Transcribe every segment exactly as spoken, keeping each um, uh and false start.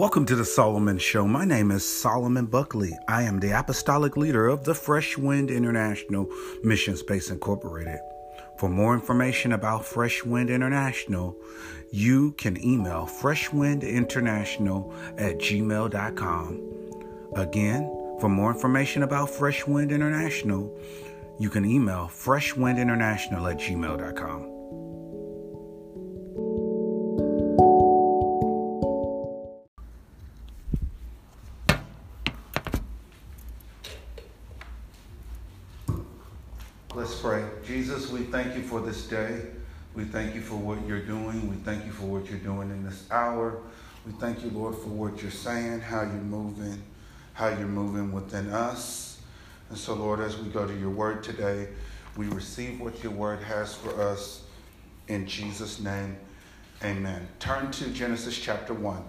Welcome to the Solomon Show. My name is Solomon Buckley. I am the apostolic leader of the Fresh Wind International Mission Space Incorporated. For more information about Fresh Wind International, you can email freshwindinternational at gmail dot com. Again, for more information about Fresh Wind International, you can email freshwindinternational at gmail dot com. Let's pray. Jesus, we thank you for this day. We thank you for what you're doing. We thank you for what you're doing in this hour. We thank you, Lord, for what you're saying, how you're moving, how you're moving within us. And so, Lord, as we go to your word today, we receive what your word has for us. In Jesus' name, amen. Turn to Genesis chapter one.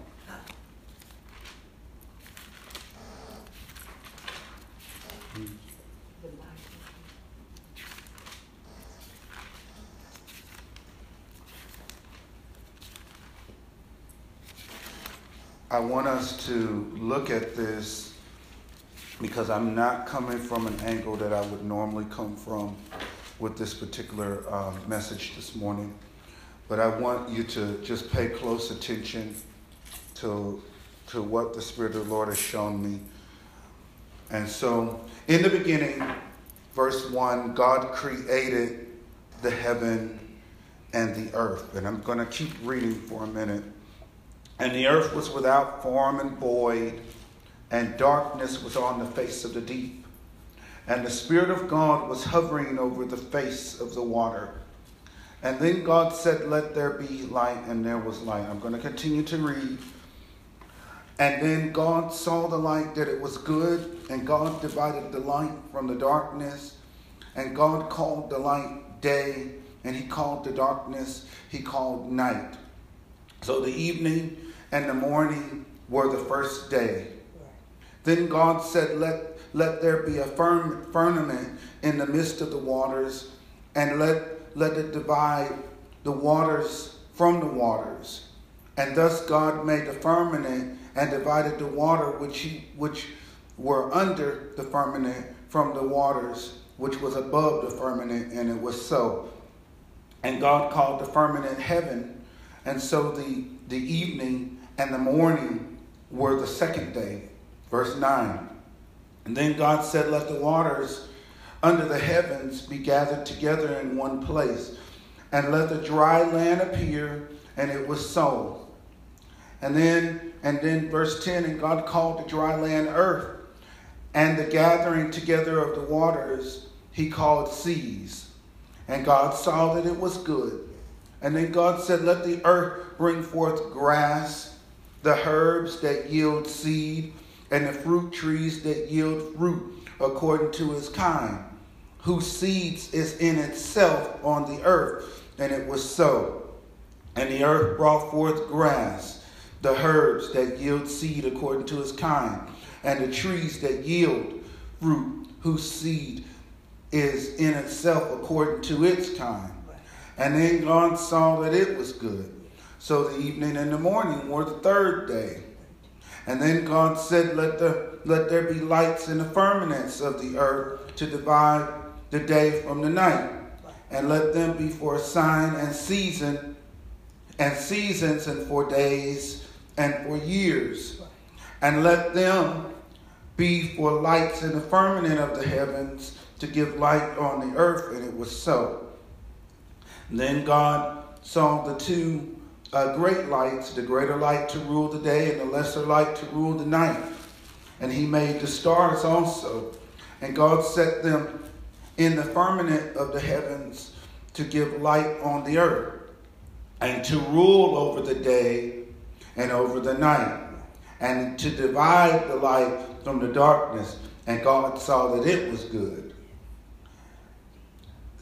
I want us to look at this because I'm not coming from an angle that I would normally come from with this particular uh, message this morning. But I want you to just pay close attention to, to what the Spirit of the Lord has shown me. And so, in the beginning, verse one, God created the heaven and the earth. And I'm going to keep reading for a minute. And the earth was without form and void, and darkness was on the face of the deep. And the Spirit of God was hovering over the face of the water. And then God said, "Let there be light," and there was light. I'm going to continue to read. And then God saw the light that it was good, and God divided the light from the darkness. And God called the light day, and he called the darkness, he called night. So the evening and the morning were the first day. Then God said, let, let there be a firm, firmament in the midst of the waters, and let, let it divide the waters from the waters. And thus God made the firmament and divided the water which, he, which were under the firmament from the waters which was above the firmament, and it was so. And God called the firmament heaven. And so the, the evening and the morning were the second day. Verse nine. And then God said, let the waters under the heavens be gathered together in one place, and let the dry land appear. And it was so. And then, and then verse ten, and God called the dry land earth, and the gathering together of the waters he called seas. And God saw that it was good. And then God said, let the earth bring forth grass, the herbs that yield seed, and the fruit trees that yield fruit according to its kind, whose seeds is in itself on the earth. And it was so. And the earth brought forth grass, the herbs that yield seed according to its kind, and the trees that yield fruit, whose seed is in itself according to its kind. And then God saw that it was good. So the evening and the morning were the third day. And then God said, let, the, let there be lights in the firmaments of the earth to divide the day from the night. And let them be for a sign and season, and seasons, and for days, and for years. And let them be for lights in the firmament of the heavens to give light on the earth. And it was so. Then God saw the two uh, great lights, the greater light to rule the day and the lesser light to rule the night. And he made the stars also. And God set them in the firmament of the heavens to give light on the earth, and to rule over the day and over the night, and to divide the light from the darkness. And God saw that it was good.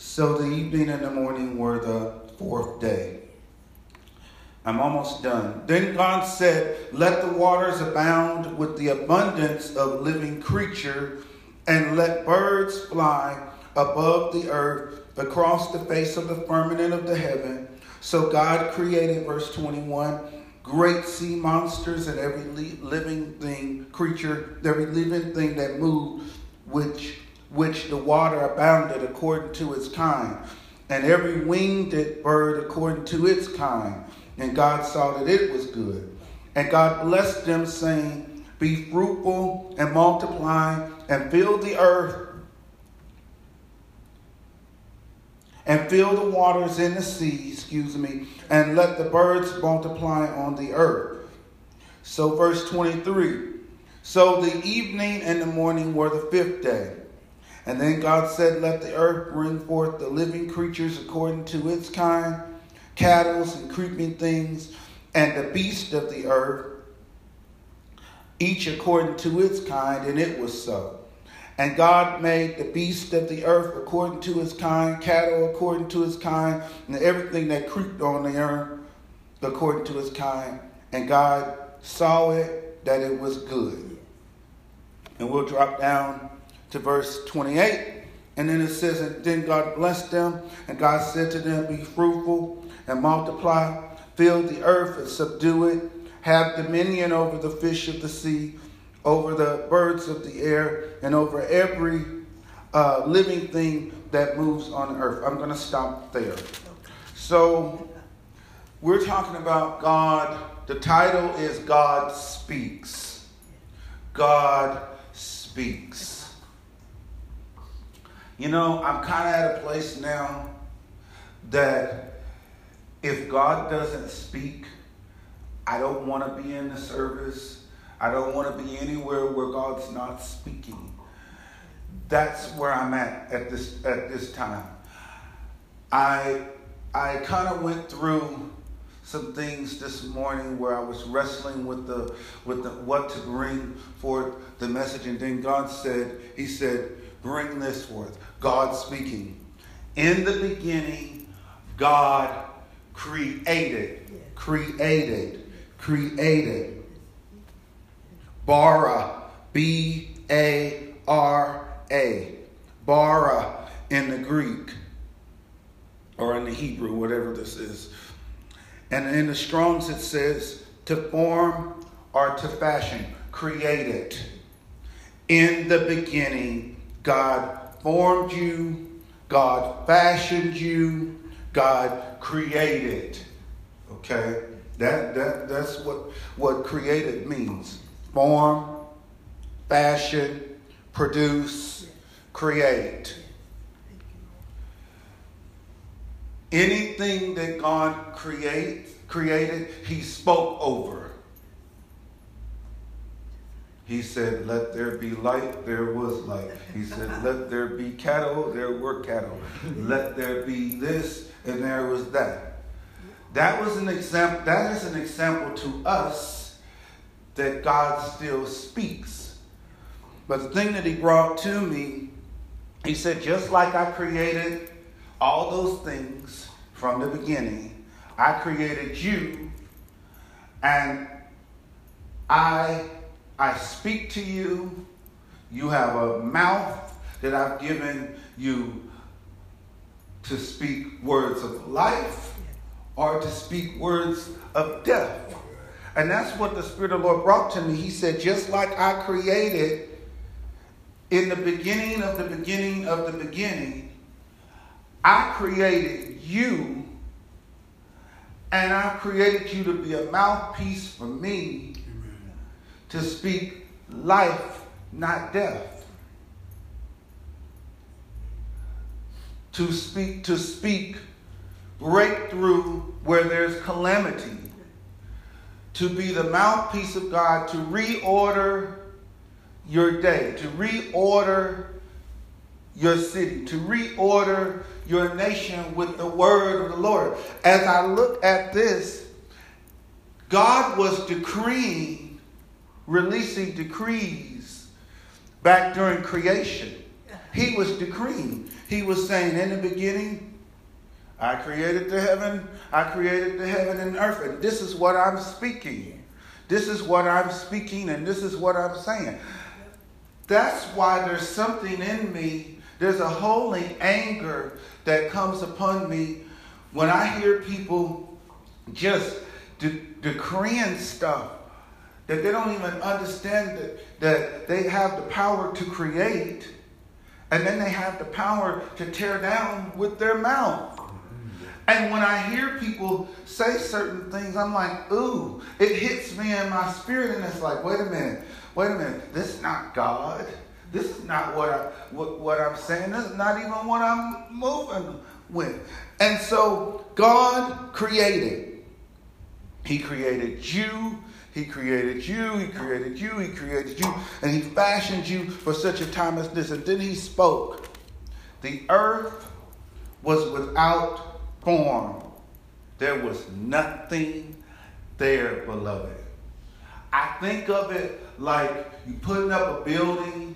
So the evening and the morning were the fourth day. I'm almost done. Then God said, let the waters abound with the abundance of living creature, and let birds fly above the earth across the face of the firmament of the heaven. So God created, verse twenty-one, great sea monsters and every living thing, creature, every living thing that moved, which which the water abounded according to its kind, and every winged bird according to its kind. And God saw that it was good. And God blessed them, saying, be fruitful and multiply and fill the earth and fill the waters in the sea, excuse me, and let the birds multiply on the earth. So verse twenty-three, so the evening and the morning were the fifth day. And then God said, let the earth bring forth the living creatures according to its kind, cattle and creeping things, and the beasts of the earth, each according to its kind, and it was so. And God made the beasts of the earth according to its kind, cattle according to its kind, and everything that creeped on the earth according to its kind. And God saw it, that it was good. And we'll drop down to verse twenty-eight. And then it says, and then God blessed them, and God said to them, be fruitful and multiply, fill the earth and subdue it, have dominion over the fish of the sea, over the birds of the air, and over every uh, living thing that moves on earth. I'm going to stop there. So we're talking about God. The title is God Speaks. God Speaks. You know, I'm kind of at a place now that if God doesn't speak, I don't want to be in the service. I don't want to be anywhere where God's not speaking. That's where I'm at at this at this time. I I kind of went through some things this morning where I was wrestling with the with the, what to bring forth the message, and then God said, He said, bring this forth. God speaking. In the beginning, God created, created, created. Bara, B A R A. Bara in the Greek, or in the Hebrew, whatever this is. And in the Strong's it says to form or to fashion, created. In the beginning, God formed you, God fashioned you, God created. Okay? That that that's what, what created means. Form, fashion, produce, create. Anything that God create created, He spoke over. He said, let there be light, there was light. He said, let there be cattle, there were cattle. Let there be this, and there was that. That was an example, that is an example to us that God still speaks. But the thing that He brought to me, He said, just like I created all those things from the beginning, I created you, and I I speak to you. You have a mouth that I've given you to speak words of life or to speak words of death. And that's what the Spirit of the Lord brought to me. He said, just like I created in the beginning of the beginning of the beginning, I created you, and I created you to be a mouthpiece for me, to speak life, not death. To speak, to speak breakthrough where there's calamity. To be the mouthpiece of God, to reorder your day, to reorder your city, to reorder your nation with the word of the Lord. As I look at this, God was decreeing, releasing decrees back during creation. He was decreeing. He was saying, in the beginning, I created the heaven, I created the heaven and earth, and this is what I'm speaking. This is what I'm speaking, and this is what I'm saying. That's why there's something in me, there's a holy anger that comes upon me when I hear people just de- decreeing stuff that they don't even understand that, that they have the power to create, and then they have the power to tear down with their mouth. And when I hear people say certain things, I'm like, ooh, it hits me in my spirit, and it's like, wait a minute, wait a minute, this is not God. This is not what, I, what, what I'm saying. This is not even what I'm moving with. And so God created. He created you. He created you. He created you. He created you. And he fashioned you for such a time as this. And then he spoke. The earth was without form. There was nothing there, beloved. I think of it like you putting up a building,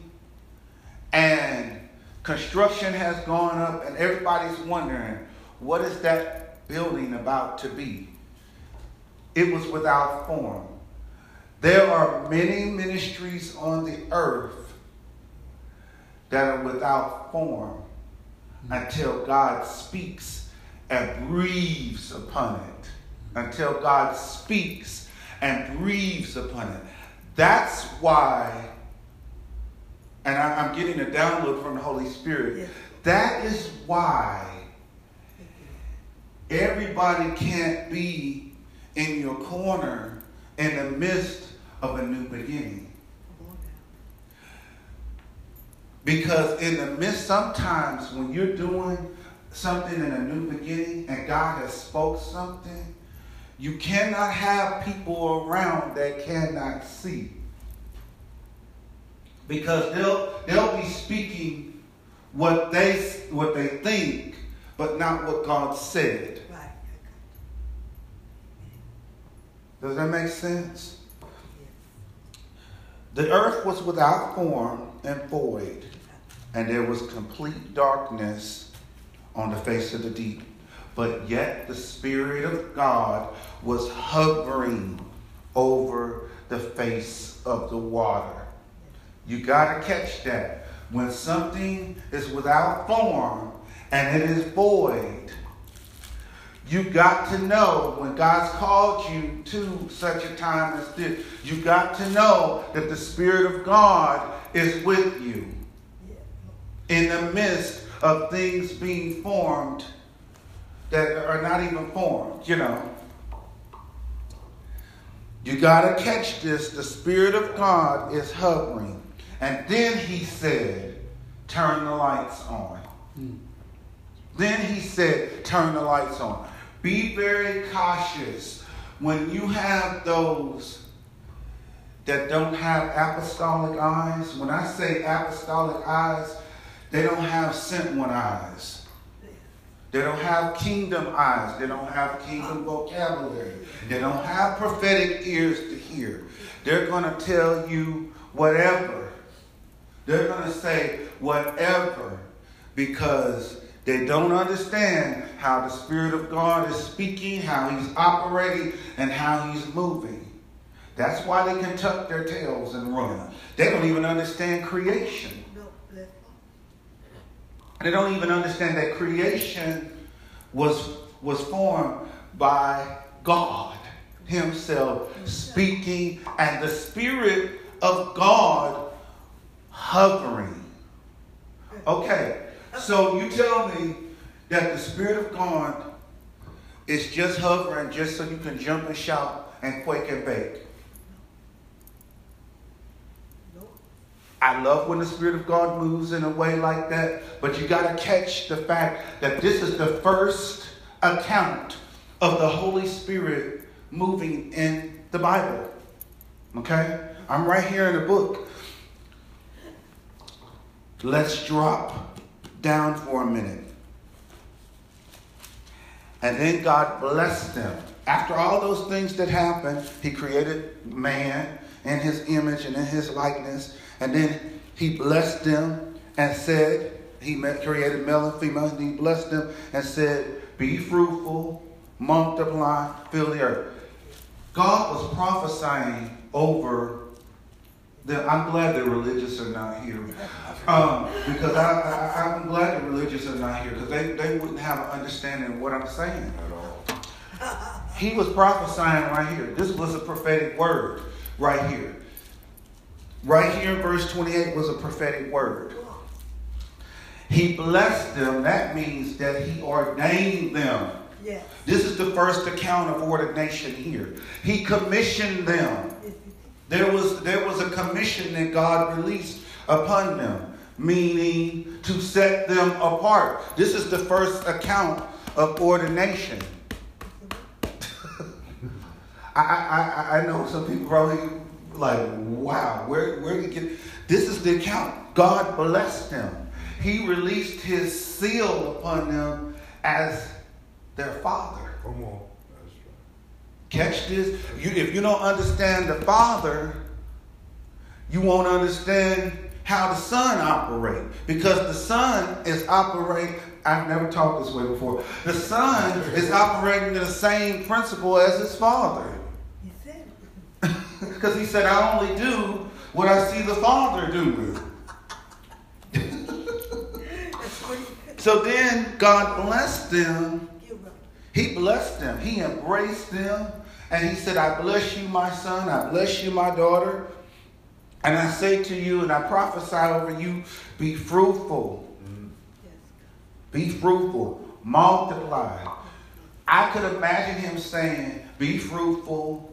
and construction has gone up, and everybody's wondering, what is that building about to be? It was without form. There are many ministries on the earth that are without form until God speaks and breathes upon it. Until God speaks and breathes upon it. That's why. And I'm getting a download from the Holy Spirit. Yeah. That is why everybody can't be in your corner in the midst of a new beginning. Because in the midst, sometimes when you're doing something in a new beginning and God has spoke something, you cannot have people around that cannot see. Because they'll they'll be speaking what they what they think, but not what God said. Right. Does that make sense? Yes. The earth was without form and void, and there was complete darkness on the face of the deep. But yet the Spirit of God was hovering over the face of the water. You got to catch that. When something is without form and it is void, you got to know when God's called you to such a time as this. You got to know that the Spirit of God is with you in the midst of things being formed that are not even formed, you know. You got to catch this. The Spirit of God is hovering. And then he said, turn the lights on. Mm. Then he said, turn the lights on. Be very cautious when you have those that don't have apostolic eyes. When I say apostolic eyes, they don't have sent one eyes. They don't have kingdom eyes. They don't have kingdom vocabulary. They don't have prophetic ears to hear. They're going to tell you whatever. They're going to say whatever because they don't understand how the Spirit of God is speaking, how he's operating, and how he's moving. That's why they can tuck their tails and run. They don't even understand creation. They don't even understand that creation was, was formed by God himself speaking and the Spirit of God hovering. Okay, so you tell me that the Spirit of God is just hovering just so you can jump and shout and quake and bake. I love when the Spirit of God moves in a way like that, but you got to catch the fact that this is the first account of the Holy Spirit moving in the Bible. Okay? I'm right here in the book. Let's drop down for a minute. And then God blessed them. After all those things that happened, he created man in his image and in his likeness. And then he blessed them and said, he created male and female, and he blessed them and said, be fruitful, multiply, fill the earth. God was prophesying over the, I'm glad the religious are not here. Um, because I, I, I'm glad the religious are not here because they, they wouldn't have an understanding of what I'm saying at all. He was prophesying right here. This was a prophetic word right here. Right here in verse twenty-eight was a prophetic word. He blessed them. That means that he ordained them. Yes. This is the first account of ordination here. He commissioned them. There was, there was a commission that God released upon them, meaning to set them apart. This is the first account of ordination. I, I, I know some people probably like, wow, where, where did you get? This is the account. God blessed them. He released his seal upon them as their father. Come on. That's right. Catch this. You, if you don't understand the father, you won't understand how the son operates. Because the son is operating, I've never talked this way before. The son is operating the same principle as his father. Because he said, I only do what I see the Father do. So then God blessed them. He blessed them. He embraced them. And he said, I bless you, my son. I bless you, my daughter. And I say to you, and I prophesy over you, be fruitful. Mm-hmm. Yes. Be fruitful. Multiply. I could imagine him saying, be fruitful.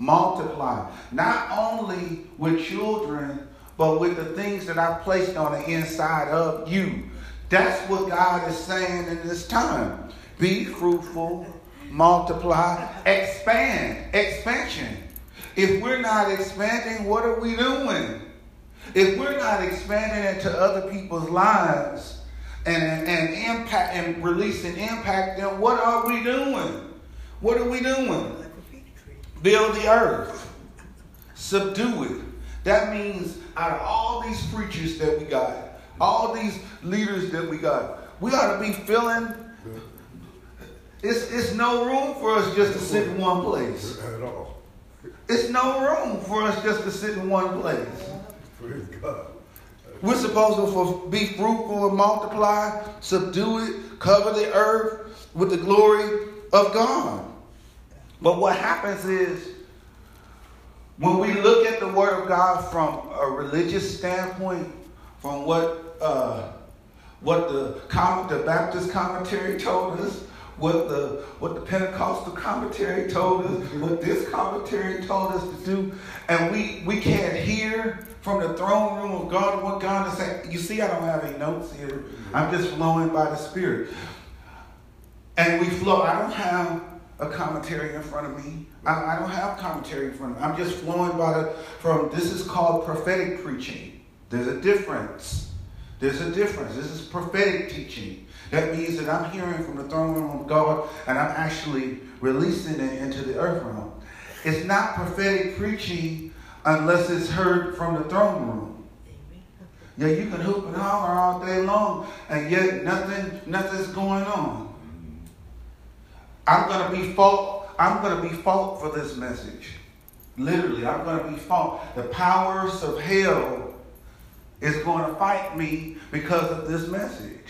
Multiply, not only with children, but with the things that I placed on the inside of you. That's what God is saying in this time. Be fruitful, multiply, expand, expansion. If we're not expanding, what are we doing? If we're not expanding into other people's lives and, and, impact, and releasing impact, then what are we doing? What are we doing? Build the earth. Subdue it. That means out of all these preachers that we got, all these leaders that we got, we ought to be feeling it's it's no room for us just to sit in one place. At all. It's no room for us just to sit in one place. Praise God. We're supposed to be fruitful and multiply, subdue it, cover the earth with the glory of God. But what happens is, when we look at the Word of God from a religious standpoint, from what uh, what the, com- the Baptist commentary told us, what the what the Pentecostal commentary told us, what this commentary told us to do, and we, we can't hear from the throne room of God what God is saying. You see, I don't have any notes here. I'm just flowing by the Spirit. And we flow. I don't have a commentary in front of me. I, I don't have commentary in front of me. I'm just flowing by the, from, this is called prophetic preaching. There's a difference. There's a difference. This is prophetic teaching. That means that I'm hearing from the throne room of God and I'm actually releasing it into the earth realm. It's not prophetic preaching unless it's heard from the throne room. Yeah, you can hoop and holler all day long and yet nothing, nothing's going on. I'm gonna be fault. I'm gonna be fault for this message. Literally, I'm gonna be fault. The powers of hell is gonna fight me because of this message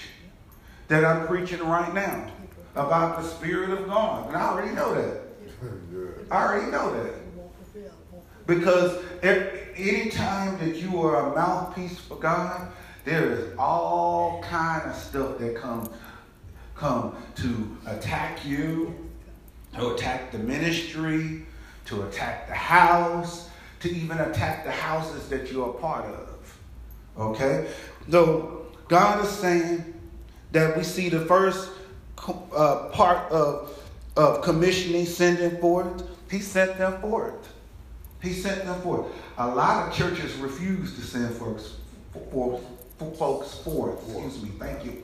that I'm preaching right now about the Spirit of God. And I already know that. I already know that. Because any time that you are a mouthpiece for God, there is all kind of stuff that comes. Come to attack you, to attack the ministry, to attack the house, to even attack the houses that you're a part of. Okay? So God is saying that we see the first uh, part of, of commissioning, sending forth. He sent them forth. He sent them forth. A lot of churches refuse to send folks, for, for folks forth. Excuse me. Thank you.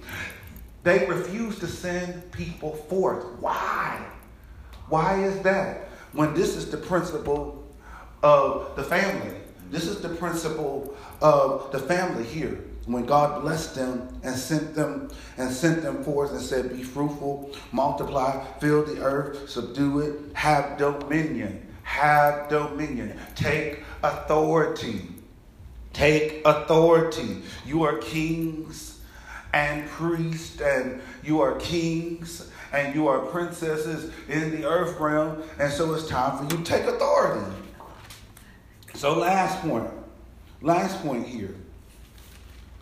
They refuse to send people forth. Why? Why is that? When this is the principle of the family. This is the principle of the family here. When God blessed them and sent them and sent them forth and said, be fruitful, multiply, fill the earth, subdue it, have dominion. Have dominion. Take authority. Take authority. You are kings and priests, and you are kings, and you are princesses in the earth realm, and so it's time for you to take authority. So last point, last point here,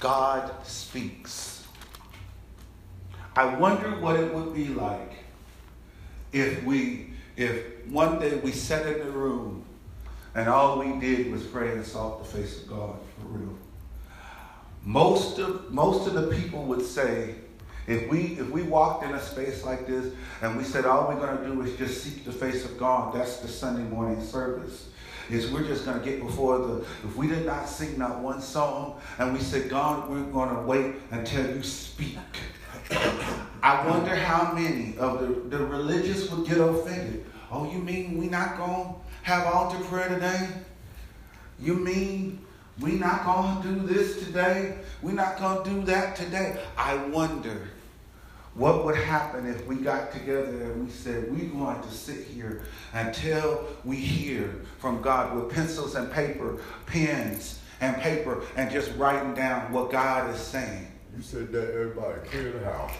God speaks. I wonder what it would be like if we, if one day we sat in the room and all we did was pray and sought the face of God for real. Most of most of the people would say, if we if we walked in a space like this and we said all we're going to do is just seek the face of God, that's the Sunday morning service. Is we're just going to get before the, if we did not sing not one song and we said, God, we're going to wait until you speak. I wonder how many of the, the religious would get offended. Oh, you mean we not going to have altar prayer today? You mean we not going to do this today? We not going to do that today? I wonder what would happen if we got together and we said, we're going to sit here until we hear from God with pencils and paper, pens and paper, and just writing down what God is saying. You said that, everybody clear the house.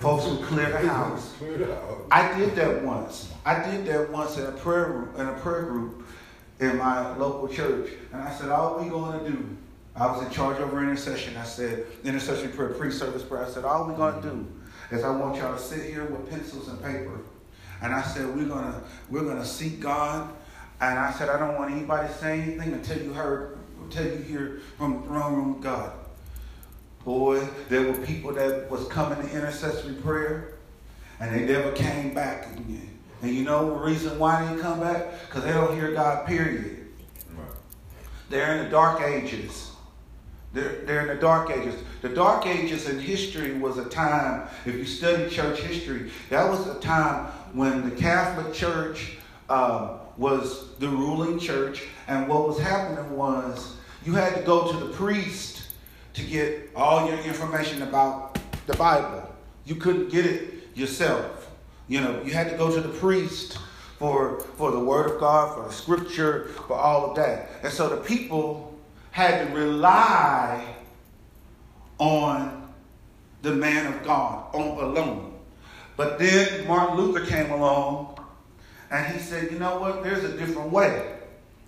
Folks would clear the house. Clear the house. I did that once. I did that once in a prayer room, in a prayer group in my local church. And I said, all we going to do, I was in charge over intercession. I said, intercession prayer, pre-service prayer. I said, all we going to do is I want y'all to sit here with pencils and paper. And I said, we're going to we're gonna seek God. And I said, I don't want anybody to say anything until you heard, until you hear from the throne room of God. Boy, there were people that was coming to intercessory prayer, and they never came back again. And you know the reason why they didn't come back? Because they don't hear God, period. Right. They're in the dark ages. They're, they're in the dark ages. The dark ages in history was a time, if you study church history, that was a time when the Catholic Church uh, was the ruling church. And what was happening was you had to go to the priest to get all your information about the Bible. You couldn't get it yourself. You know, you had to go to the priest for for the word of God, for the scripture, for all of that. And so the people had to rely on the man of God on alone. But then Martin Luther came along and he said, you know what, there's a different way.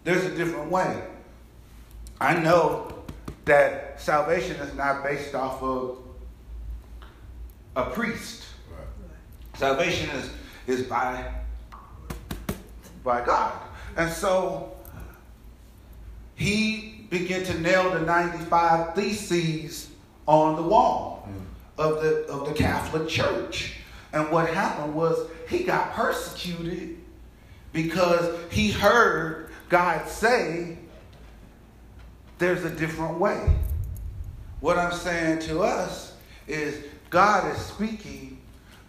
There's a different way. I know that salvation is not based off of a priest. Right. Salvation is, is by, by God. And so he began to nail the ninety-five theses on the wall mm. of the of the Catholic Church. And what happened was he got persecuted because he heard God say, there's a different way. What I'm saying to us is God is speaking,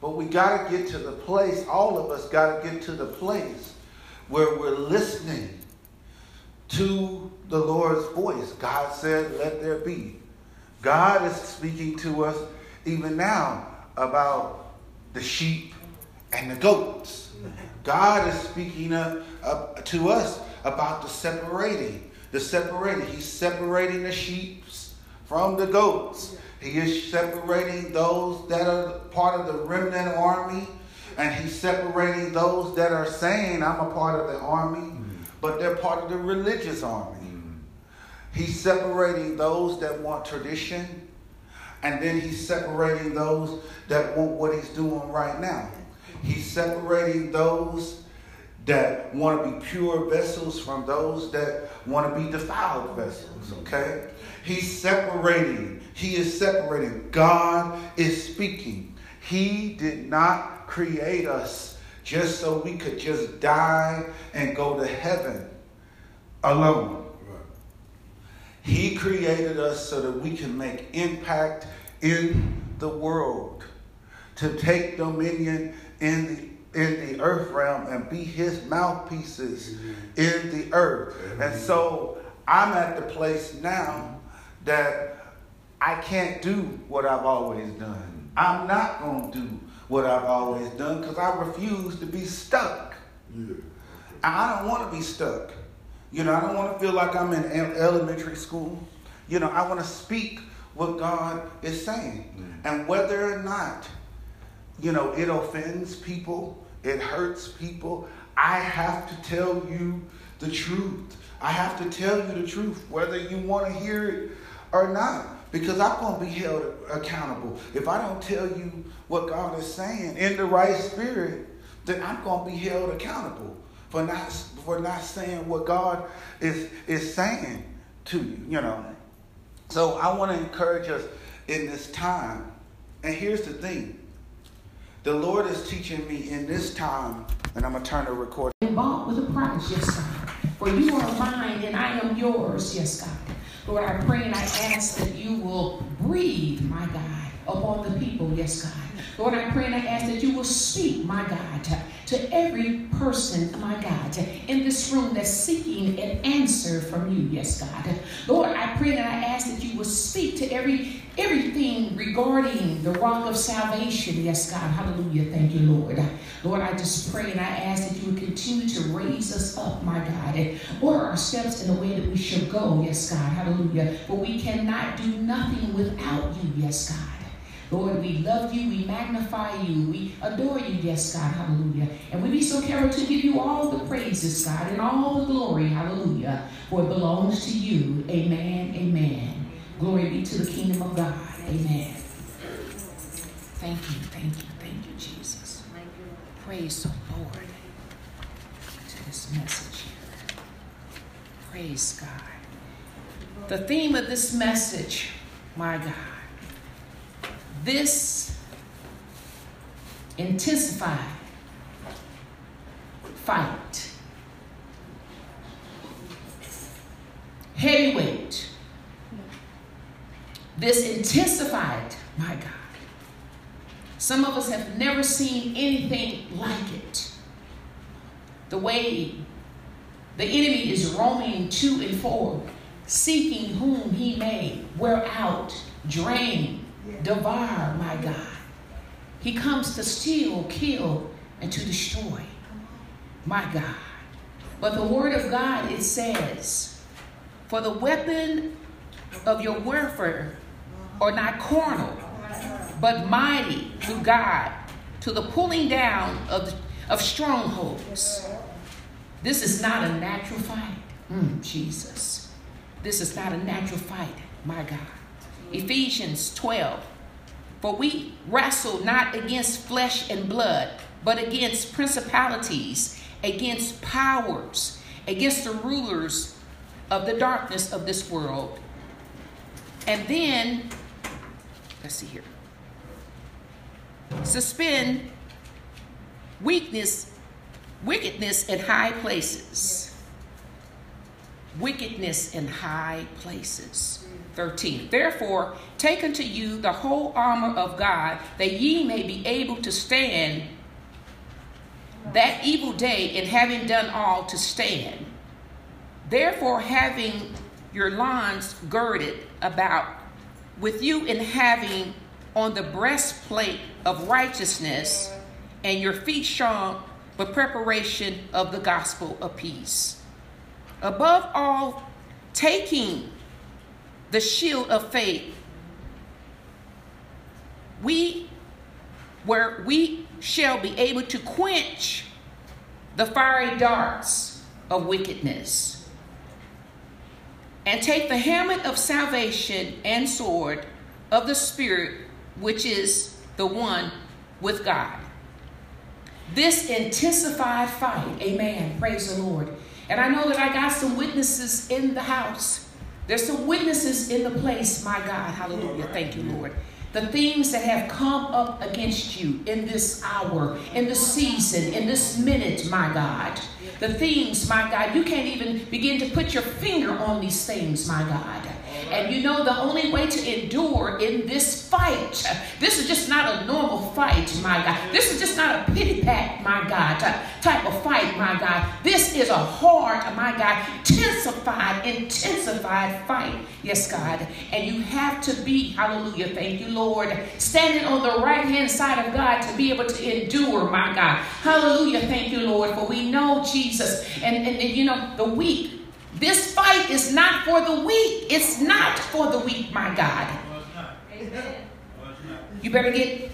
but we got to get to the place, all of us got to get to the place where we're listening to the Lord's voice. God said, let there be. God is speaking to us even now about the sheep and the goats. God is speaking up, up to us about the separating. The separating. He's separating the sheep from the goats. He is separating those that are part of the remnant army. And he's separating those that are saying, I'm a part of the army, mm-hmm. but they're part of the religious army. Mm-hmm. He's separating those that want tradition. And then he's separating those that want what he's doing right now. He's separating those that want to be pure vessels from those that want to be defiled vessels, okay? He's separating. He is separating. God is speaking. He did not create us just so we could just die and go to heaven alone. He created us so that we can make impact in the world, to take dominion in the in the earth realm and be his mouthpieces mm-hmm. in the earth. Mm-hmm. And so I'm at the place now that I can't do what I've always done. I'm not going to do what I've always done because I refuse to be stuck. Yeah. I don't want to be stuck. You know, I don't want to feel like I'm in elementary school. You know, I want to speak what God is saying. Mm-hmm. And whether or not, you know, it offends people, it hurts people, I have to tell you the truth. I have to tell you the truth, whether you want to hear it or not, because I'm going to be held accountable. If I don't tell you what God is saying in the right spirit, then I'm going to be held accountable for not for not saying what God is is saying to you, you know. So I want to encourage us in this time. And here's the thing. The Lord is teaching me in this time, and I'm going to turn the recording. And bought with a price, yes, God. For you are mine and I am yours, yes, God. Lord, I pray and I ask that you will breathe, my God, upon the people, yes, God. Lord, I pray and I ask that you will speak, my God, to, to every person, my God, in this room that's seeking an answer from you, yes, God. Lord, I pray and I ask that you will speak to every everything regarding the rock of salvation, yes, God. Hallelujah. Thank you, Lord. Lord, I just pray and I ask that you would continue to raise us up, my God, and order our steps in the way that we should go, yes, God. Hallelujah. But we cannot do nothing without you, yes, God. Lord, we love you, we magnify you, we adore you, yes, God, hallelujah. And we be so careful to give you all the praises, God, and all the glory, hallelujah, for it belongs to you, amen, amen. Glory be to the kingdom of God, amen. Thank you, thank you, thank you, Jesus. Praise the Lord to this message. Praise God. The theme of this message, my God, this intensified fight, heavyweight, this intensified, my God, some of us have never seen anything like it. The way the enemy is roaming to and fro, seeking whom he may wear out, drain, devour, my God. He comes to steal, kill, and to destroy, my God. But the word of God, it says, for the weapon of your warfare are not carnal, but mighty through God, to the pulling down of, of strongholds. This is not a natural fight. Mm, Jesus. This is not a natural fight, my God. Ephesians twelve, for we wrestle not against flesh and blood, but against principalities, against powers, against the rulers of the darkness of this world. And then, let's see here, suspend weakness, wickedness in high places. Wickedness in high places. thirteen. Therefore, take unto you the whole armor of God, that ye may be able to stand that evil day, and having done all to stand. Therefore, having your loins girded about with you, and having on the breastplate of righteousness, and your feet shod with preparation of the gospel of peace. Above all, taking the shield of faith, we, where we shall be able to quench the fiery darts of wickedness, and take the helmet of salvation and sword of the Spirit, which is the one with God. This intensified fight, amen, praise the Lord. And I know that I got some witnesses in the house. There's some witnesses in the place, my God. Hallelujah. Thank you, Lord. The things that have come up against you in this hour, in this season, in this minute, my God. The things, my God, you can't even begin to put your finger on these things, my God. And you know, the only way to endure in this fight, this is just not a normal fight, my God. This is just not a pity pat, my God, type of fight, my God. This is a hard, my God, intensified, intensified fight. Yes, God. And you have to be, hallelujah, thank you, Lord, standing on the right-hand side of God to be able to endure, my God. Hallelujah, thank you, Lord, for we know Jesus. And, and, and you know, the weak. This fight is not for the weak. It's not for the weak, my God. You better get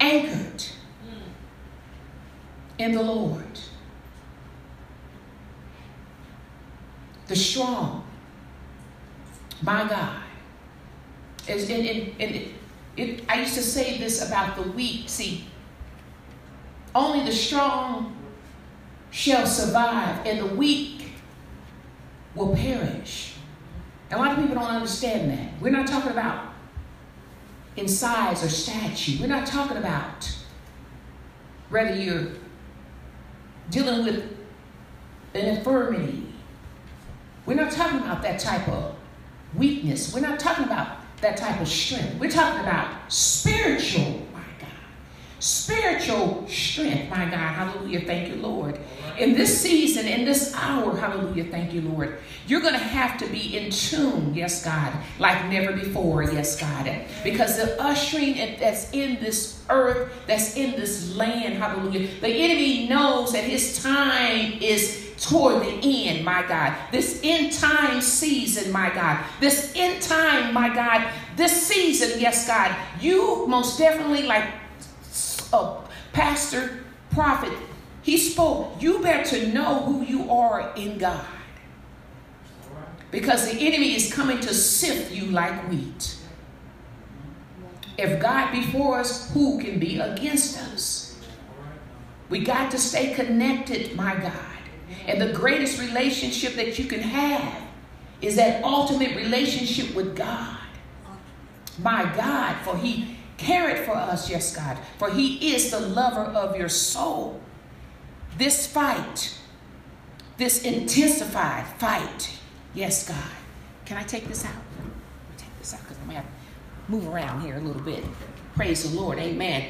anchored in the Lord. The strong, my God. And, and, and, and it, it, I used to say this about the weak. See, only the strong shall survive, and the weak will perish. A lot of people don't understand that. We're not talking about in size or stature. We're not talking about whether you're dealing with an infirmity. We're not talking about that type of weakness. We're not talking about that type of strength. We're talking about spiritual, my God. Spiritual strength, my God. Hallelujah. Thank you, Lord. In this season, in this hour, hallelujah. Thank you, Lord. You're going to have to be in tune, yes, God, like never before, yes, God. Because the ushering that's in this earth, that's in this land, hallelujah. The enemy knows that his time is toward the end, my God. This end time season, my God. This end time, my God. This season, yes, God. You most definitely, like uh, pastor, prophet, he spoke. You better know who you are in God. Because the enemy is coming to sift you like wheat. If God be for us, who can be against us? We got to stay connected, my God. And the greatest relationship that you can have is that ultimate relationship with God. My God, for he cared for us, yes, God. For he is the lover of your soul. This fight, this intensified fight, yes, God. Can I take this out? Let me take this out because I'm going to have to move around here a little bit. Praise the Lord. Amen.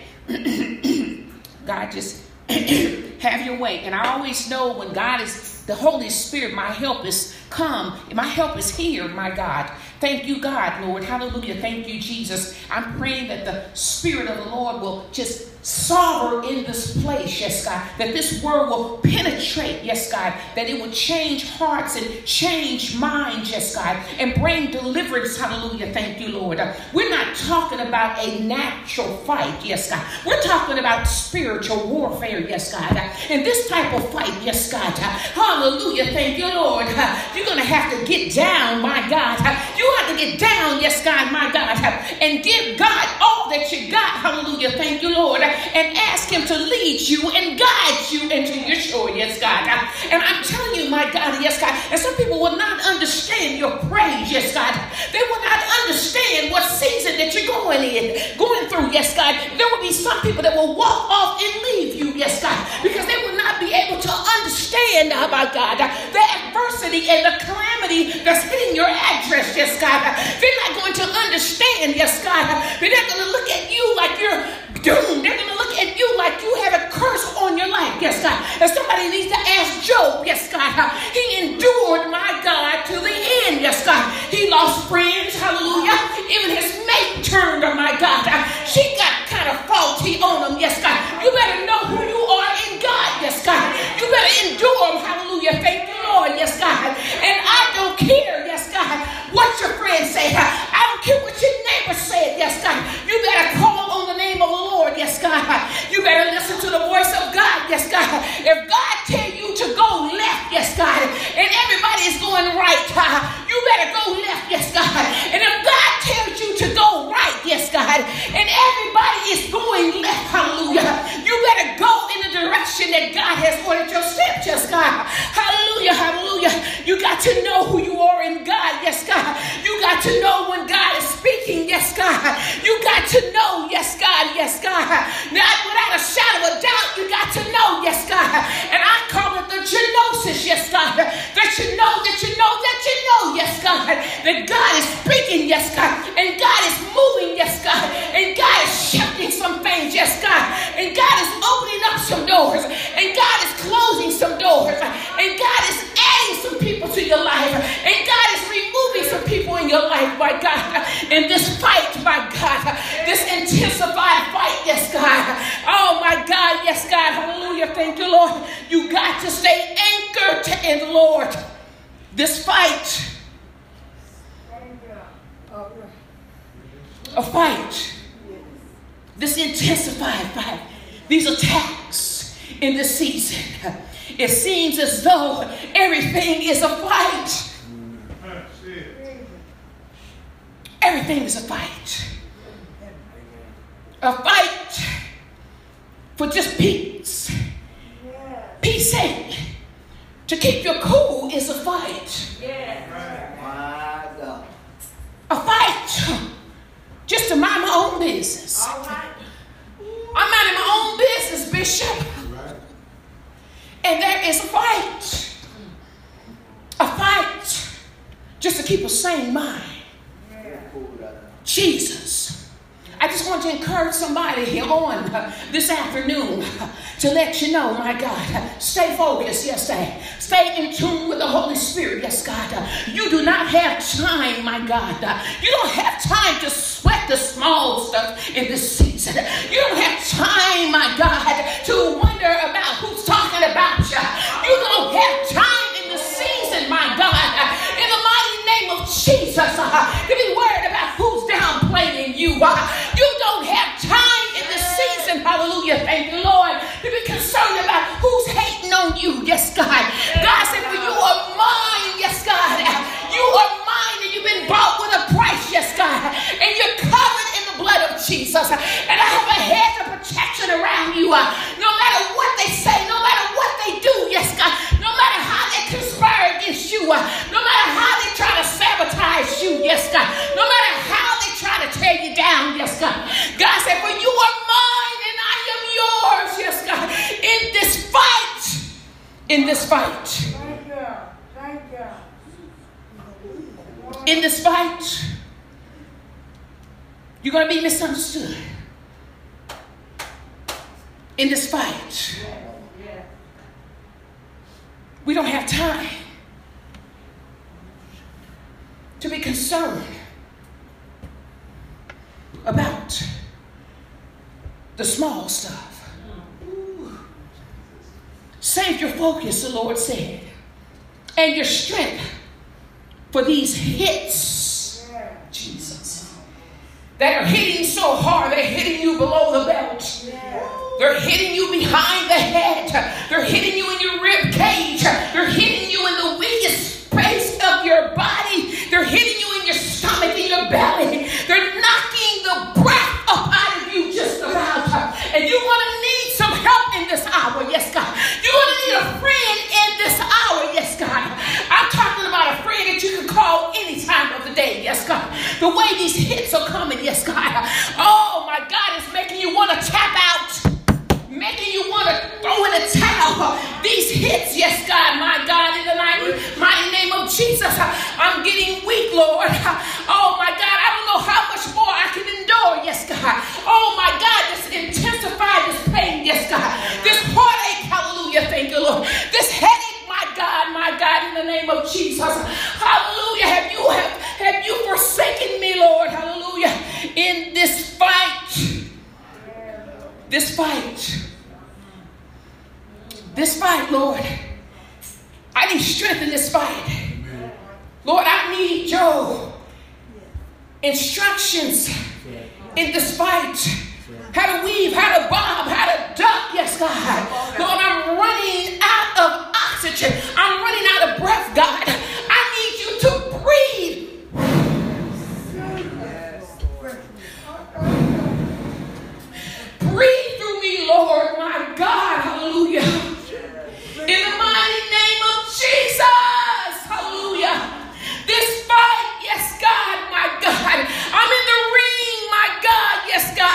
God just... have your way. And I always know when God is, the Holy Spirit, my help is come. My help is here, my God. Thank you, God, Lord. Hallelujah. Thank you, Jesus. I'm praying that the Spirit of the Lord will just soar in this place, yes, God. That this word will penetrate, yes, God. That it will change hearts and change minds, yes, God. And bring deliverance, hallelujah. Thank you, Lord. We're not talking about a natural fight, yes, God. We're talking about spiritual warfare, yes, God. And this type of fight, yes, God. Hallelujah. Thank you, Lord. You're going to have to get down, my God. You have to get down, yes, God, my God, and give God all that you got, hallelujah, thank you, Lord, and ask him to lead you and guide you into your shore, yes, God. And I'm telling you, my God, yes, God, and some people will not understand your praise, yes, God. They will not understand what season that you're going in, going through, yes, God. There will be some people that will walk off and leave you, yes, God, because they will not be able to understand, oh, my God, the adversity and the calamity that's hitting your address, yes, God. They're not going to understand, yes, God. They're not going to look at you like you're doomed. They're going to look at you like you have a curse on your life, yes, God. And somebody needs to ask Job, yes, God. He endured, my God, to the end, yes, God. He lost friends, hallelujah. Even his mate turned on, my God. She got kind of faulty on him, yes, God. You better know who you are in God, yes, God. You better endure, hallelujah. Thank you, Lord, yes, God. And I don't care, yes, God, what your friends say. I don't care what your neighbor said, yes, God. You better call on the name of the Lord, yes, God. You better listen to the voice of God, yes, God. If God tell you to go left, yes, God, and everybody is going right, you better go left, yes, God. And if God tells you to go right, yes, God, and everybody is going left, hallelujah, you better go in the direction that God has ordered your steps, yes, God. Hallelujah, hallelujah. You got to know who you are in God, yes, God. You got to know when God is speaking, yes, God. You got to know, yes, God, yes, God. Not without a shadow of doubt, you got to know, yes, God. And I call it the gnosis, yes, God. That you know, that you know, that you know, yes, God. That God is speaking, yes, God. And God is moving, yes, God. And God is shifting some things, yes, God. And God is opening up some doors. And God is closing some doors. And God is adding some people to your life. And God is removing some people in your life, my God. In this fight, my God. This intensified fight, yes, God. Oh, my God, yes, God. Hallelujah. Thank you, Lord. You got to stay anchored in the Lord. This fight a fight. This intensified fight, these attacks in this season. It seems as though everything is a fight. Everything is a fight. A fight for just peace. Peace sake. To keep your cool is a fight. Yes. A fight just to mind my own business. All right. I'm minding my own business, Bishop. Right. And there is a fight. A fight just to keep a sane mind. Yeah. Jesus. I just want to encourage somebody here on this afternoon to let you know, my God, stay focused, yes, sir. Stay in tune with the Holy Spirit, yes, God. You do not have time, my God. You don't have time to sweat the small stuff in this season. You don't have time, my God, to wonder about who's talking about you. You don't have time in this season, my God. In the mighty name of Jesus, to be worried about who's downplaying you. You don't have time in this season, hallelujah, thank you, Lord, to be concerned about who's hating on you, yes, God. God said, well, you are mine, yes, God. You are mine, and you've been bought with a price, yes, God. And you're covered in the blood of Jesus. And I have a hedge of protection around you. No matter what they say, no matter what they do, yes, God. No matter how they conspire against you. No matter how they try to sabotage you, yes, God. No matter how they try to tear you down, yes, God. God said, well, you are mine, and I am yours, yes, God. In this fight, in this fight, thank you. Thank you. In this fight, you're going to be misunderstood. In this fight, we don't have time to be concerned about the small stuff. Save your focus, the Lord said, and your strength for these hits, Jesus, that are hitting so hard. They're hitting you below the belt. They're hitting you behind the head. They're hitting you in your rib cage. They're hitting you in the weakest space of your body. They're hitting you in your stomach, in your belly. They're knocking the breath up out of you just about. And you want to need some help in this hour, yes, God. You're going to need a friend in this hour, yes, God. I'm talking about a friend that you can call any time of the day, yes, God. The way these hits are coming, yes, God. Oh, my God, it's making you want to tap out, making you want to throw in a towel. These hits, yes, God, my God, in the mighty, mighty name of Jesus. I'm getting weak, Lord. Oh, my God, I don't know how much more I can endure, yes, God. Oh, my God, this intensified, this pain, yes, God. This heartache, hallelujah, thank you, Lord. This headache, my God, my God, in the name of Jesus. Hallelujah, have you, have, have you forsaken me, Lord, hallelujah, in this fight. This fight, this fight, Lord, I need strength in this fight. Amen. Lord, I need your instructions in this fight. How to weave, how to bob, how to duck, yes, God. Lord, I'm running out of oxygen. I'm running out of breath, God. I need you to breathe. Breathe through me, Lord, my God, hallelujah. In the mighty name of Jesus, hallelujah. This fight, yes, God, my God. I'm in the ring, my God, yes, God.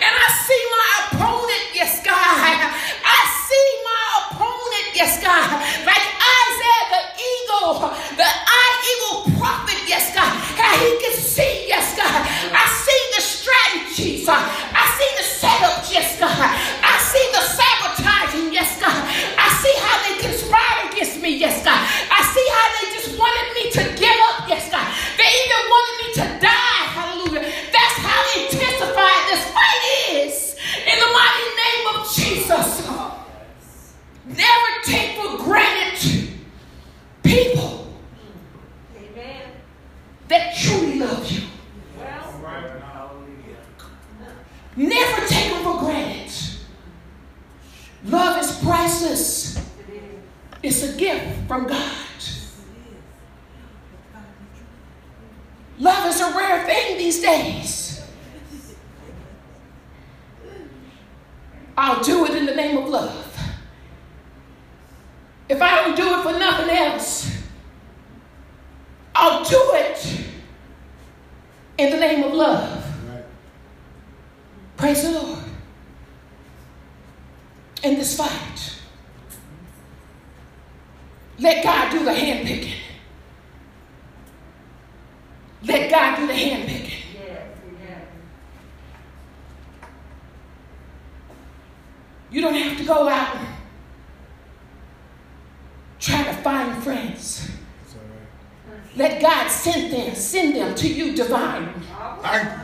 And I see my opponent, yes, God. I see my opponent, yes, God. Like Isaiah the eagle, the eye eagle prophet, yes, God. How he can see, yes, God. I see the strategies. I see the setup, yes, God. I see the sabotaging, yes, God. I see how they conspire against me, yes, God. I see how they just wanted me to give up, yes, God. They even wanted me to die, hallelujah. That's how intensified this fight is. In the mighty name of Jesus. Never take for granted people that truly love you. Well, Love is priceless. It's a gift from God. Love is a rare thing these days. I'll do it in the name of love. If I don't do it for nothing else, I'll do it in the name of love. Right. Praise the Lord. In this fight, let God do the handpicking. Let God do the handpicking. Yes, yes. You don't have to go out and try to find friends. Right. Let God send them, send them to you divine. Right.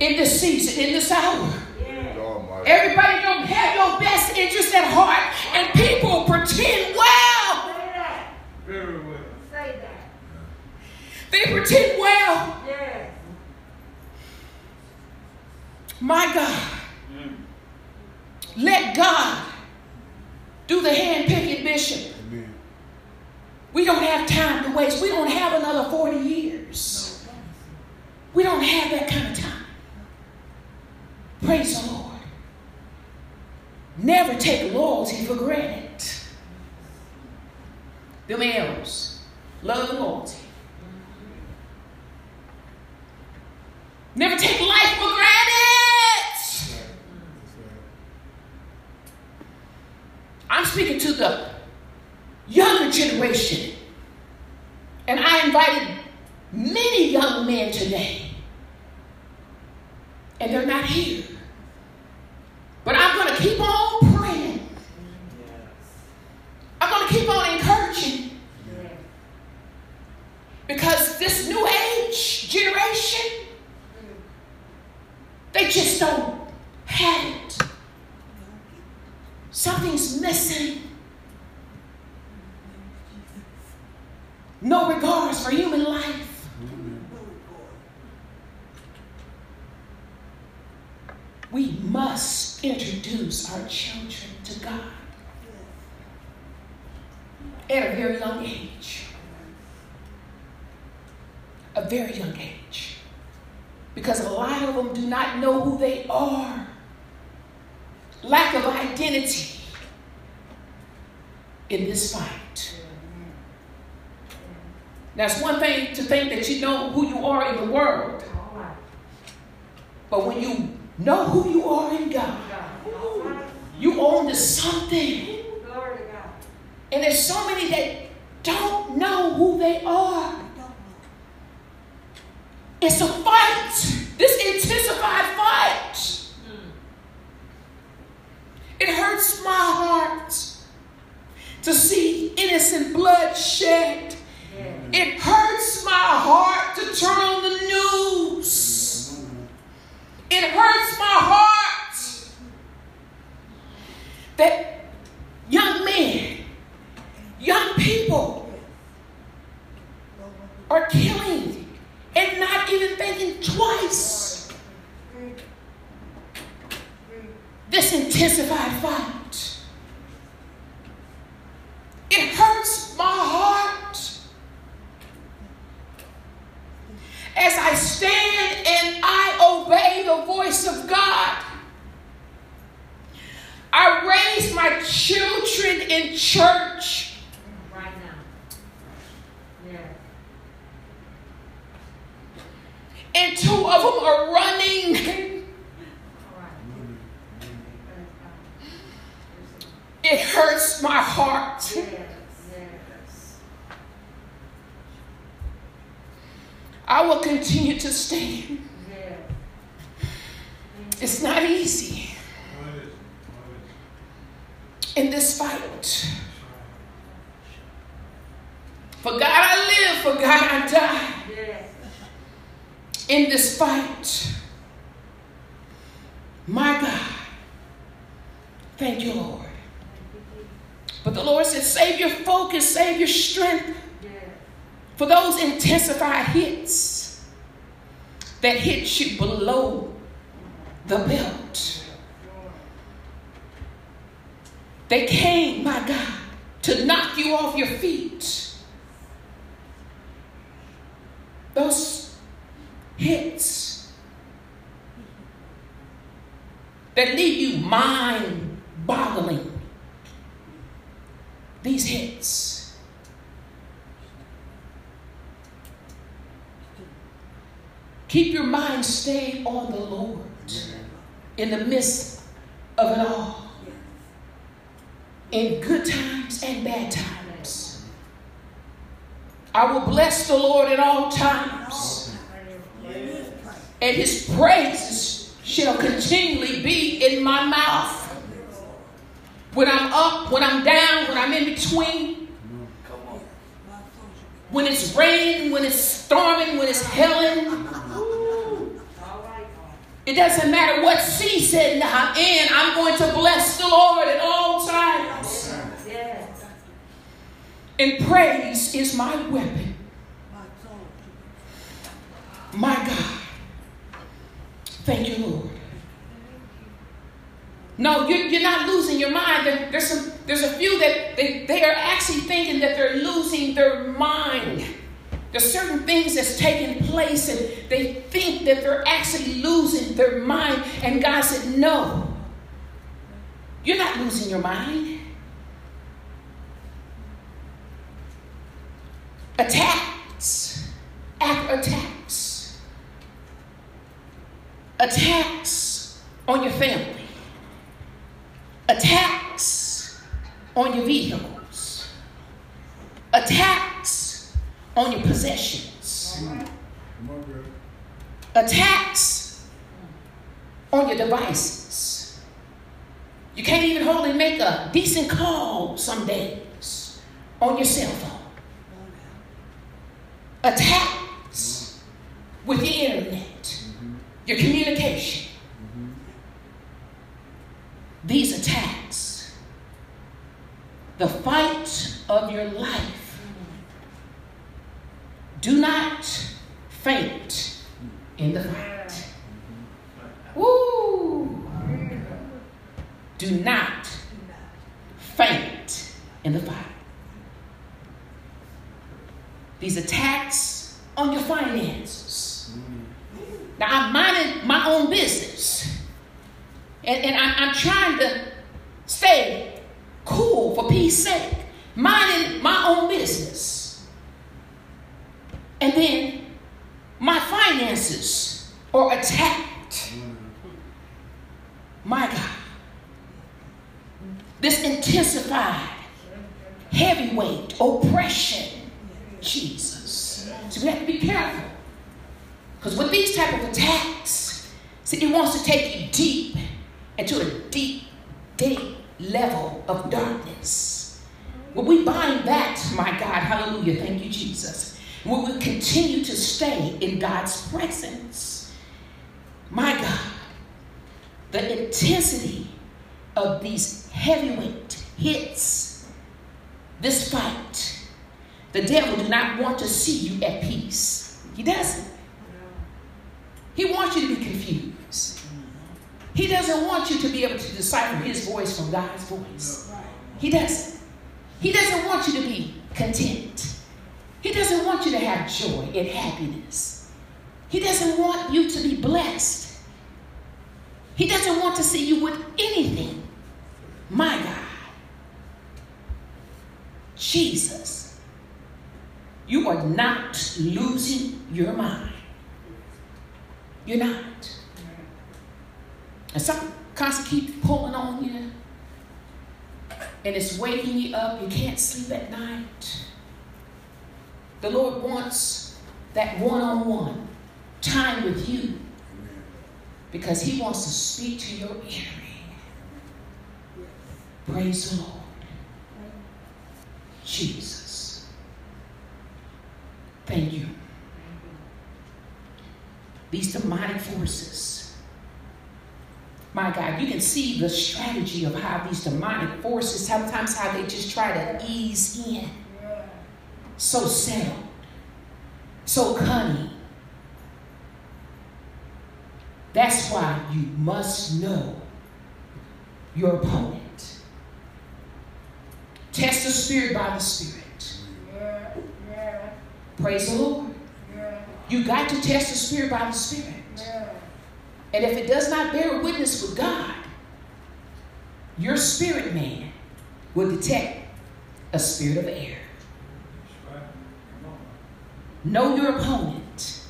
In this season, in this hour. Yes. Everybody don't have your best interest at heart, and people pretend well. Say that. Very well. Say that. They pretend well. Yes. My God. Mm. Let God do the handpicking, Bishop. Amen. We don't have time to waste. We don't have another forty years. No. We don't have that kind of time. Praise the Lord. Never take loyalty for granted. Them L's. Love and loyalty. Never take life for granted. I'm speaking to the younger generation. And I invited many young men today. And they're not here. But I'm going to keep on praying. I'm going to keep on encouraging. Because this new age generation, they just don't have it. Something's missing. No regards for human life. We must introduce our children to God at a very young age. A very young age. Because a lot of them do not know who they are. Lack of identity in this fight. Now, it's one thing to think that you know who you are in the world. But when you know who you are in God, you own to something. And there's so many that don't know who they are. It's a fight. This intensified fight. Mm. It hurts my heart to see innocent blood shed. Mm. It hurts my heart to turn on the news. Mm. It hurts my heart that young men, young people are killing and not even thinking twice. This intensified fight. It hurts my heart. As I stand and I obey the voice of God, I raise my children in church. And two of them are running. It hurts my heart. I will continue to stand. It's not easy in this fight. For God I live, for God I die. In this fight, my God, thank you, Lord. But the Lord said, save your focus, save your strength for those intensified hits that hit you below the belt. They came, my God, to knock you off your feet. Those hits that leave you mind-boggling. These hits. Keep your mind stayed on the Lord in the midst of it all. In good times and bad times. I will bless the Lord at all times. And his praises shall continually be in my mouth. When I'm up, when I'm down, when I'm in between. When it's raining, when it's storming, when it's helling. It doesn't matter what season I'm in. I'm going to bless the Lord at all times. And praise is my weapon. My God. Thank you, Lord. No, you're, you're not losing your mind. There, there's, some, there's a few that they, they are actually thinking that they're losing their mind. There's certain things that's taking place and they think that they're actually losing their mind. And God said, no, you're not losing your mind. Attacks after attacks. Attacks on your family. Attacks on your vehicles. Attacks on your possessions. Attacks on your devices. You can't even hardly make a decent call some days on your cell phone. Attacks with the internet, your communication. These attacks, the fight of your life, do not faint in the fight. Woo! Do not faint in the fight. These attacks on your finances. Now, I'm minding my own business. And, and I'm, I'm trying to stay cool for peace sake, minding my own business. And then my finances are attacked. My God. This intensified, heavyweight oppression. Jesus. So we have to be careful. Because with these type of attacks, see, it wants to take you deep. Into a deep, deep level of darkness. When we bind that, my God, hallelujah, thank you, Jesus. When we continue to stay in God's presence, my God, the intensity of these heavyweight hits, this fight, the devil does not want to see you at peace. He doesn't. He wants you to be confused. He doesn't want you to be able to decipher his voice from God's voice. He doesn't. He doesn't want you to be content. He doesn't want you to have joy and happiness. He doesn't want you to be blessed. He doesn't want to see you with anything. My God. Jesus. You are not losing your mind. You're not. And something constantly keeps pulling on you. And it's waking you up. You can't sleep at night. The Lord wants that one-on-one time with you. Because he wants to speak to your ear. Praise the Lord. Jesus. Thank you. These demonic forces. My God, you can see the strategy of how these demonic forces, sometimes how they just try to ease in. So sound. So cunning. That's why you must know your opponent. Test the spirit by the spirit. Yeah, yeah. Praise the Lord. Yeah. You got to test the spirit by the spirit. Yeah. And if it does not bear witness with God, your spirit man will detect a spirit of error. Know your opponent.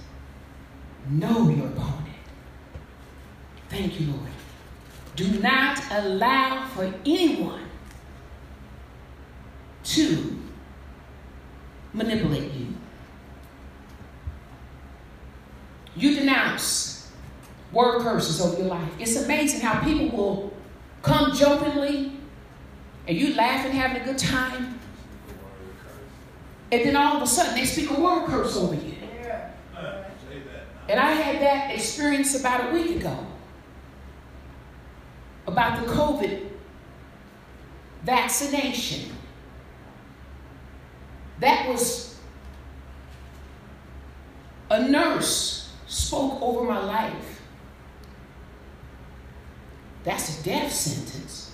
Know your opponent. Thank you, Lord. Do not allow for anyone to manipulate you. You denounce word curses over your life. It's amazing how people will come jokingly and you laughing, having a good time, and then all of a sudden they speak a word curse over you. And I had that experience about a week ago about the COVID vaccination. That was, a nurse spoke over my life. That's a death sentence.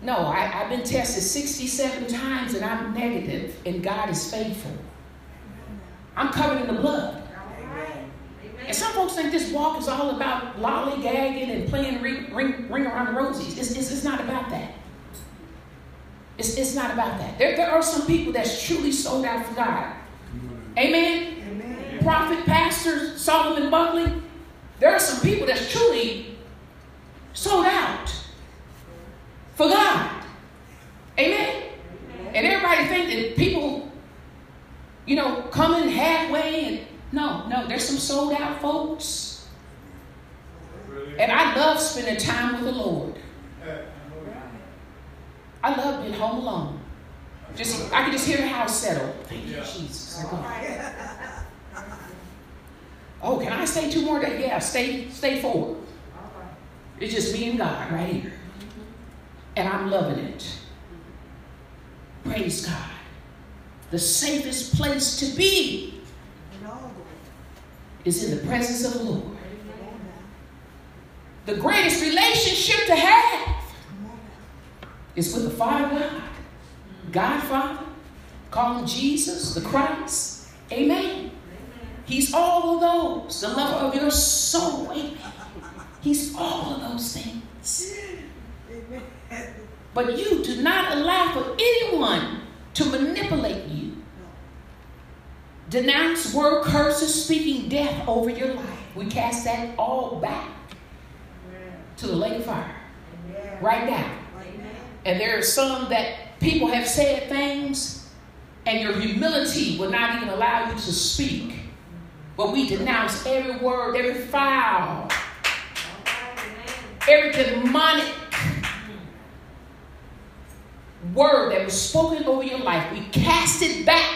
No, I, I've been tested sixty-seven times and I'm negative, and God is faithful. I'm covered in the blood. And some folks think this walk is all about lollygagging and playing ring, ring, ring around the rosies. It's, it's, it's not about that. It's, it's not about that. There, there are some people that's truly sold out for God. Amen? Amen. Prophet, Pastor Solomon Buckley, there are some people that's truly sold out for God. Amen? Amen. And everybody think that people, you know, come in halfway and No, no, there's some sold out folks. And I love spending time with the Lord. I love being home alone. Just, I can just hear the house settle. Thank you, Jesus. Oh, can I stay two more days? Yeah, stay, stay four. It's just me and God right here. And I'm loving it. Praise God. The safest place to be is in the presence of the Lord. The greatest relationship to have is with the Father God. God Father. Call him Jesus, the Christ. Amen. He's all of those. The lover of your soul. Amen. He's all of those things. But you do not allow for anyone to manipulate you. Denounce word curses, speaking death over your life. We cast that all back Amen. To the lake of fire Amen. Right now. Amen. And there are some that people have said things and your humility will not even allow you to speak. But we denounce every word, every foul, Amen. Every demonic word that was spoken over your life. We cast it back.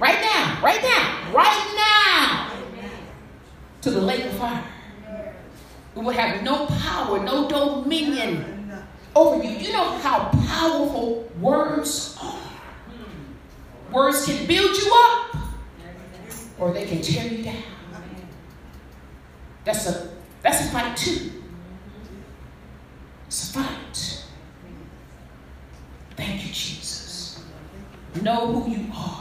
Right now, right now, right now, Amen. To the lake of fire. We will have no power, no dominion over you. You know how powerful words are. Words can build you up, or they can tear you down. That's a that's a fight too. It's a fight. Thank you, Jesus. Know who you are.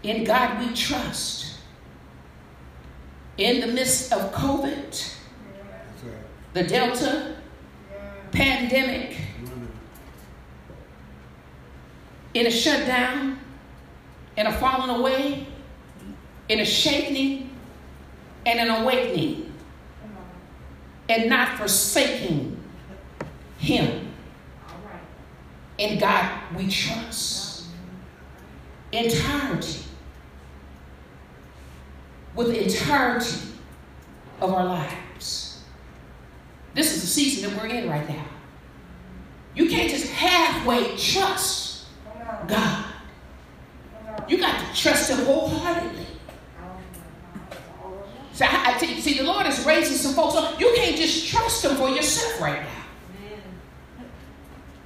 In God we trust. In the midst of COVID, the Delta pandemic, in a shutdown, in a falling away, in a shaking, and an awakening, and not forsaking Him. In God we trust. Entirety. With the entirety of our lives. This is the season that we're in right now. You can't just halfway trust God. You got to trust Him wholeheartedly. So I, I t- see, the Lord is raising some folks up. You can't just trust Him for yourself right now.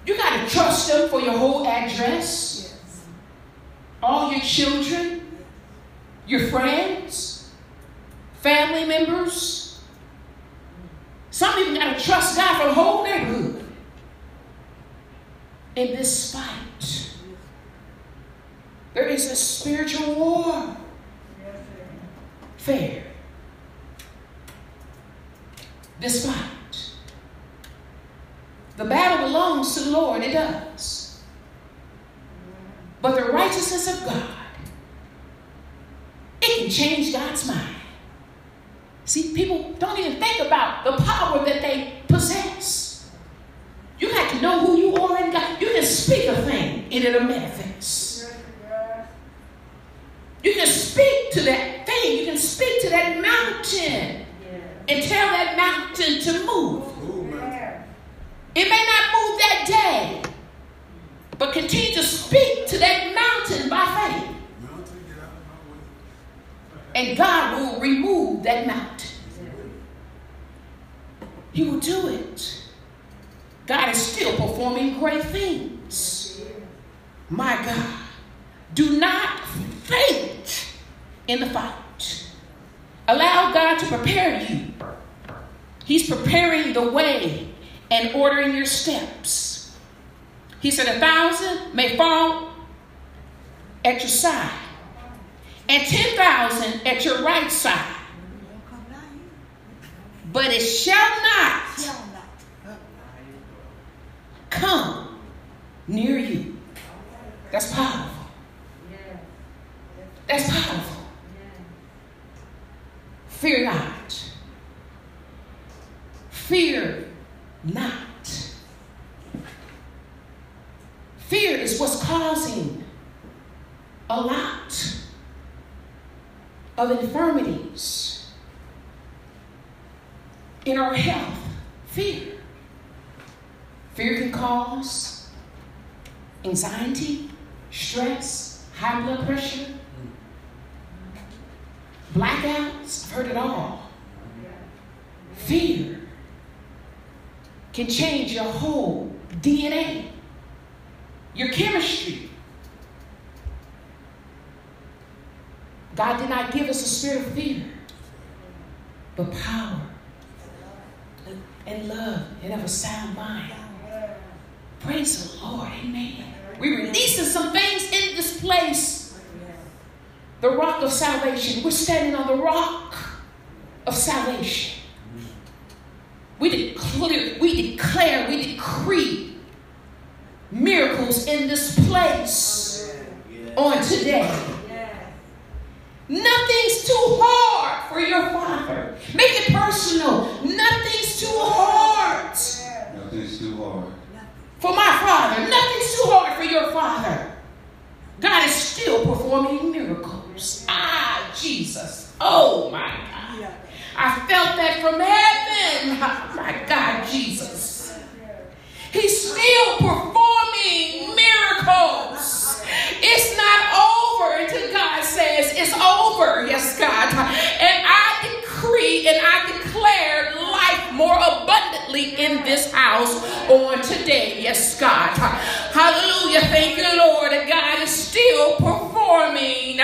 You got to trust Him for your whole address, all your children, your friends, family members. Some even got to trust God for the whole neighborhood. In this fight, there is a spiritual war. Fair. This fight. The battle belongs to the Lord, it does. But the righteousness of God, it can change God's mind. See, people don't even think about the power that they possess. You got to know who you are in God. You can speak a thing and it'll manifest. You can speak to that thing. You can speak to that mountain and tell that mountain to move. It may not move that day, but continue to speak to that mountain by faith. And God will remove that mountain. He will do it. God is still performing great things. My God, do not faint in the fight. Allow God to prepare you. He's preparing the way and ordering your steps. He said, a thousand may fall at your side, and ten thousand at your right side, but it shall not come near you. That's powerful. That's powerful. Fear not. Fear not. Fear is what's causing a lot of infirmities in our health. Fear. Fear can cause anxiety, stress, high blood pressure, blackouts. I've heard it all. Fear can change your whole D N A, your chemistry. God did not give us a spirit of fear, but power and love and of a sound mind. Praise the Lord. Amen. We're releasing some things in this place. The rock of salvation. We're standing on the rock of salvation. We declare, we declare, we decree miracles in this place on today. Nothing's too hard for your Father. Make it personal. Nothing's too hard. Nothing's too hard. For my Father. Nothing's too hard for your Father. God is still performing miracles. Ah, Jesus. Oh, my God. I felt that from heaven. Oh, my God, Jesus. He's still performing miracles. It's not over until God says it's over. Yes, God. And I decree and I declare life more abundantly in this house on today. Yes, God. Hallelujah. Thank you, Lord. God is still performing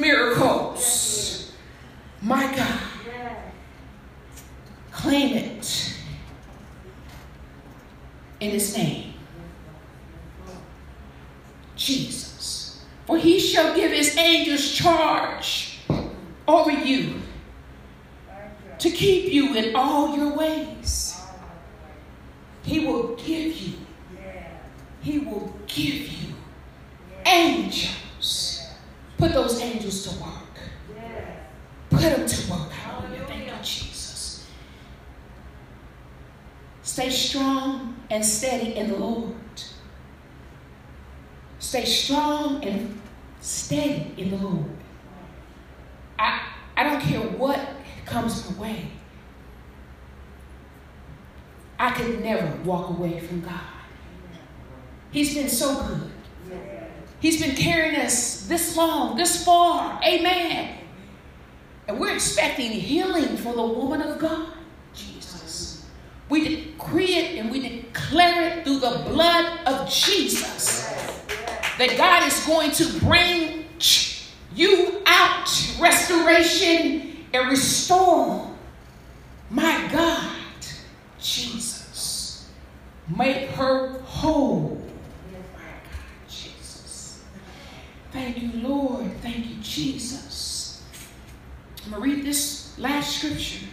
miracles. My God. Claim it in His name. Jesus. For He shall give His angels charge over you to keep you in all your ways. He will give you. He will give you angels. Put those angels to work. Put them to work. Hallelujah. Thank you, Jesus. Stay strong and steady in the Lord. Stay strong and steady in the Lord. I, I don't care what comes my way. I could never walk away from God. He's been so good. He's been carrying us this long, this far. Amen. And we're expecting healing for the woman of God. Jesus. We decree it and we declare it through the blood of Jesus. That God is going to bring you out, restoration and restore. My God, Make her whole. Jesus. Thank you, Lord. Thank you, Jesus. I'm going to read this last scripture.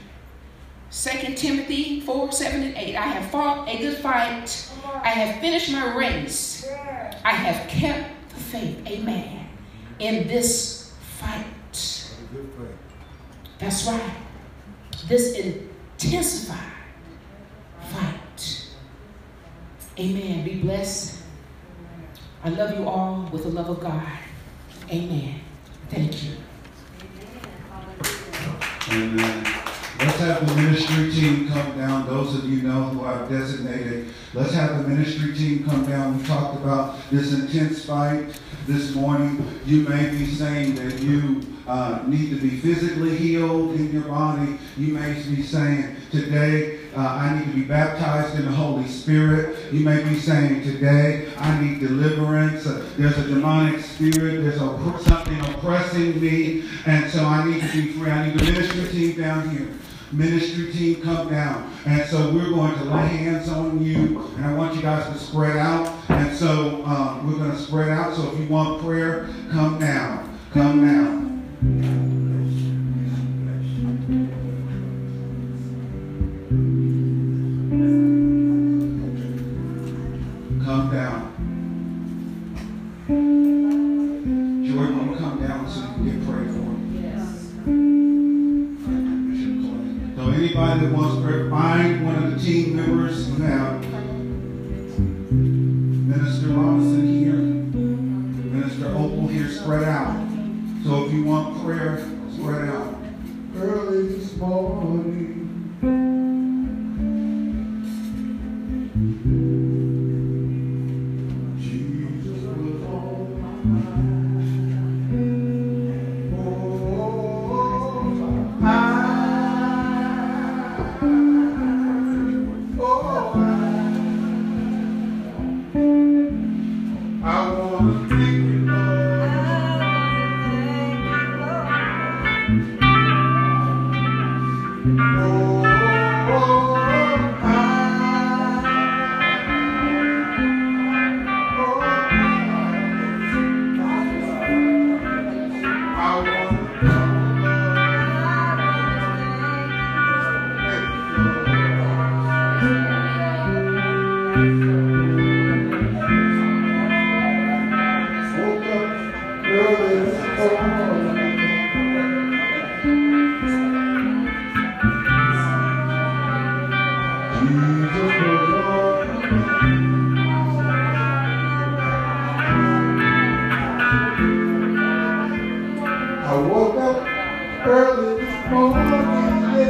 Second Timothy four, seven, and eight. I have fought a good fight. I have finished my race. I have kept the faith. Amen. In this fight. That's right. This intensified fight. Amen. Be blessed. I love you all with the love of God. Amen. Thank you. Amen. Let's have the ministry team come down. Those of you know who I've designated, let's have the ministry team come down. We talked about this intense fight this morning. You may be saying that you uh, need to be physically healed in your body. You may be saying, today, uh, I need to be baptized in the Holy Spirit. You may be saying, today, I need deliverance. Uh, there's a demonic spirit. There's a, something oppressing me. And so I need to be free. I need the ministry team down here. Ministry team, come down. And so we're going to lay hands on you, and I want you guys to spread out. And so um, we're going to spread out. So if you want prayer, come now. Come now. Anybody that wants prayer, find one of the team members who have Minister Robinson here, Minister Opal here, spread out. So if you want prayer, spread out. Early this morning.